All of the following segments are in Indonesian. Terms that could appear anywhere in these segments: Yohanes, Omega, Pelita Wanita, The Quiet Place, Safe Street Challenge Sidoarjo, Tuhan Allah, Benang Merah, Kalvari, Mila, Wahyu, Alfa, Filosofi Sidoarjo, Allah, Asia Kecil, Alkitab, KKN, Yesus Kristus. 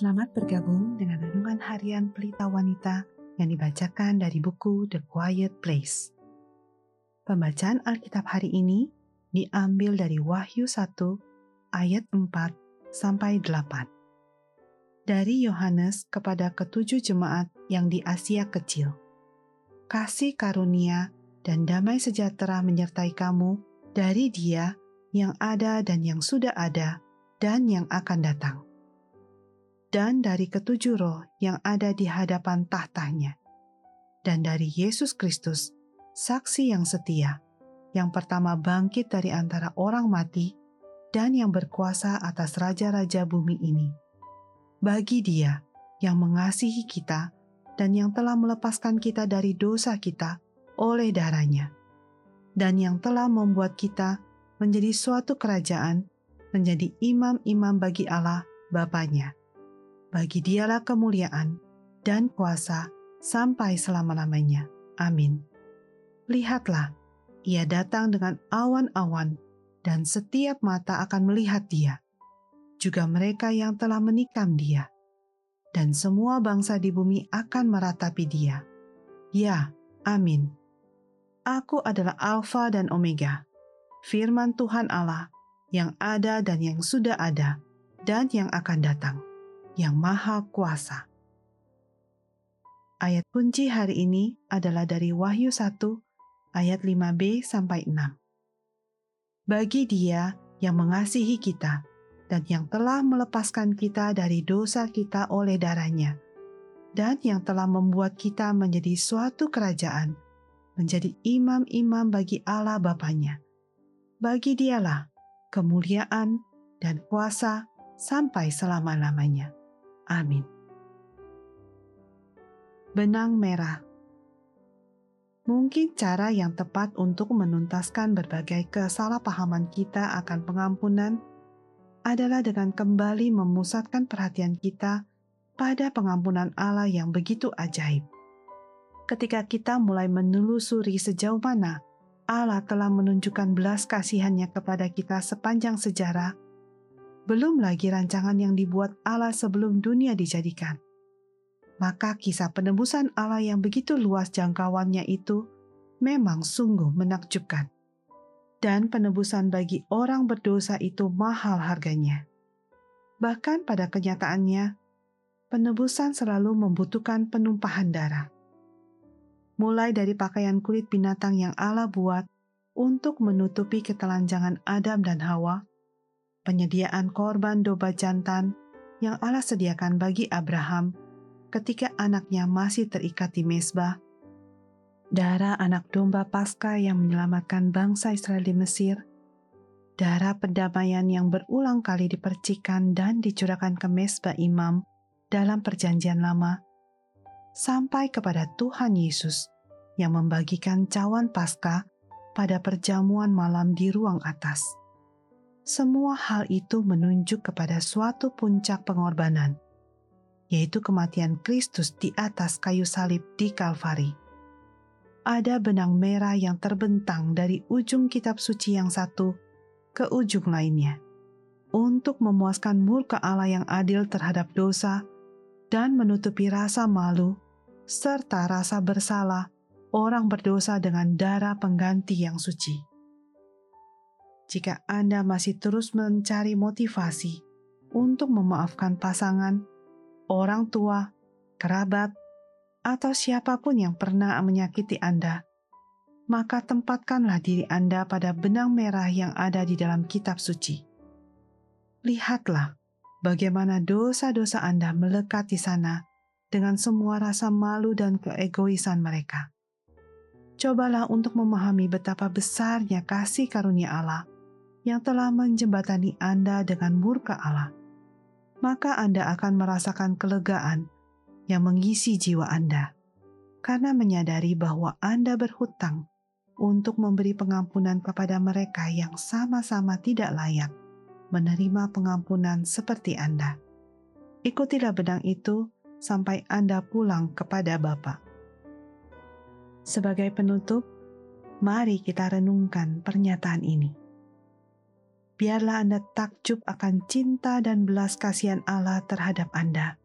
Selamat bergabung dengan renungan harian Pelita Wanita yang dibacakan dari buku The Quiet Place. Pembacaan Alkitab hari ini diambil dari Wahyu 1 ayat 4 sampai 8. Dari Yohanes kepada ketujuh jemaat yang di Asia Kecil. Kasih karunia dan damai sejahtera menyertai kamu dari Dia yang ada dan yang sudah ada dan yang akan datang. Dan dari ketujuh roh yang ada di hadapan tahta-Nya, dan dari Yesus Kristus, saksi yang setia, yang pertama bangkit dari antara orang mati, dan yang berkuasa atas raja-raja bumi ini. Bagi Dia yang mengasihi kita, dan yang telah melepaskan kita dari dosa kita oleh darah-Nya, dan yang telah membuat kita menjadi suatu kerajaan, menjadi imam-imam bagi Allah Bapa-Nya. Bagi Dialah kemuliaan dan kuasa sampai selama-lamanya. Amin. Lihatlah, Ia datang dengan awan-awan, dan setiap mata akan melihat Dia, juga mereka yang telah menikam Dia. Dan semua bangsa di bumi akan meratapi Dia. Ya, amin. Aku adalah Alfa dan Omega, firman Tuhan Allah, yang ada dan yang sudah ada, dan yang akan datang. Yang Maha Kuasa. Ayat kunci hari ini adalah dari Wahyu 1 ayat 5b sampai 6. Bagi Dia yang mengasihi kita dan yang telah melepaskan kita dari dosa kita oleh darah-Nya, dan yang telah membuat kita menjadi suatu kerajaan, menjadi imam-imam bagi Allah Bapa-Nya. Bagi Dialah kemuliaan dan kuasa sampai selama-lamanya. Amin. Benang Merah. Mungkin cara yang tepat untuk menuntaskan berbagai kesalahpahaman kita akan pengampunan adalah dengan kembali memusatkan perhatian kita pada pengampunan Allah yang begitu ajaib. Ketika kita mulai menelusuri sejauh mana Allah telah menunjukkan belas kasihan-Nya kepada kita sepanjang sejarah, belum lagi rancangan yang dibuat Allah sebelum dunia dijadikan. Maka kisah penebusan Allah yang begitu luas jangkauannya itu memang sungguh menakjubkan. Dan penebusan bagi orang berdosa itu mahal harganya. Bahkan pada kenyataannya, penebusan selalu membutuhkan penumpahan darah. Mulai dari pakaian kulit binatang yang Allah buat untuk menutupi ketelanjangan Adam dan Hawa, penyediaan korban domba jantan yang Allah sediakan bagi Abraham ketika anaknya masih terikat di mezbah, darah anak domba Paskah yang menyelamatkan bangsa Israel di Mesir, darah pendamaian yang berulang kali dipercikan dan dicurahkan ke mezbah imam dalam perjanjian lama, sampai kepada Tuhan Yesus yang membagikan cawan Paskah pada perjamuan malam di ruang atas. Semua hal itu menunjuk kepada suatu puncak pengorbanan, yaitu kematian Kristus di atas kayu salib di Kalvari. Ada benang merah yang terbentang dari ujung kitab suci yang satu ke ujung lainnya, untuk memuaskan murka Allah yang adil terhadap dosa dan menutupi rasa malu serta rasa bersalah orang berdosa dengan darah pengganti yang suci. Jika Anda masih terus mencari motivasi untuk memaafkan pasangan, orang tua, kerabat, atau siapapun yang pernah menyakiti Anda, maka tempatkanlah diri Anda pada benang merah yang ada di dalam kitab suci. Lihatlah bagaimana dosa-dosa Anda melekat di sana dengan semua rasa malu dan keegoisan mereka. Cobalah untuk memahami betapa besarnya kasih karunia Allah yang telah menjembatani Anda dengan murka Allah, maka Anda akan merasakan kelegaan yang mengisi jiwa Anda, karena menyadari bahwa Anda berhutang untuk memberi pengampunan kepada mereka yang sama-sama tidak layak menerima pengampunan seperti Anda. Ikutilah benang itu sampai Anda pulang kepada Bapa. Sebagai penutup, mari kita renungkan pernyataan ini. biarlah Anda takjub akan cinta dan belas kasihan Allah terhadap Anda.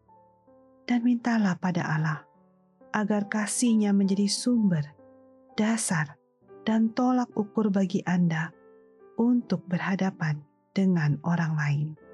Dan mintalah pada Allah, agar kasih-Nya menjadi sumber, dasar, dan tolak ukur bagi Anda untuk berhadapan dengan orang lain.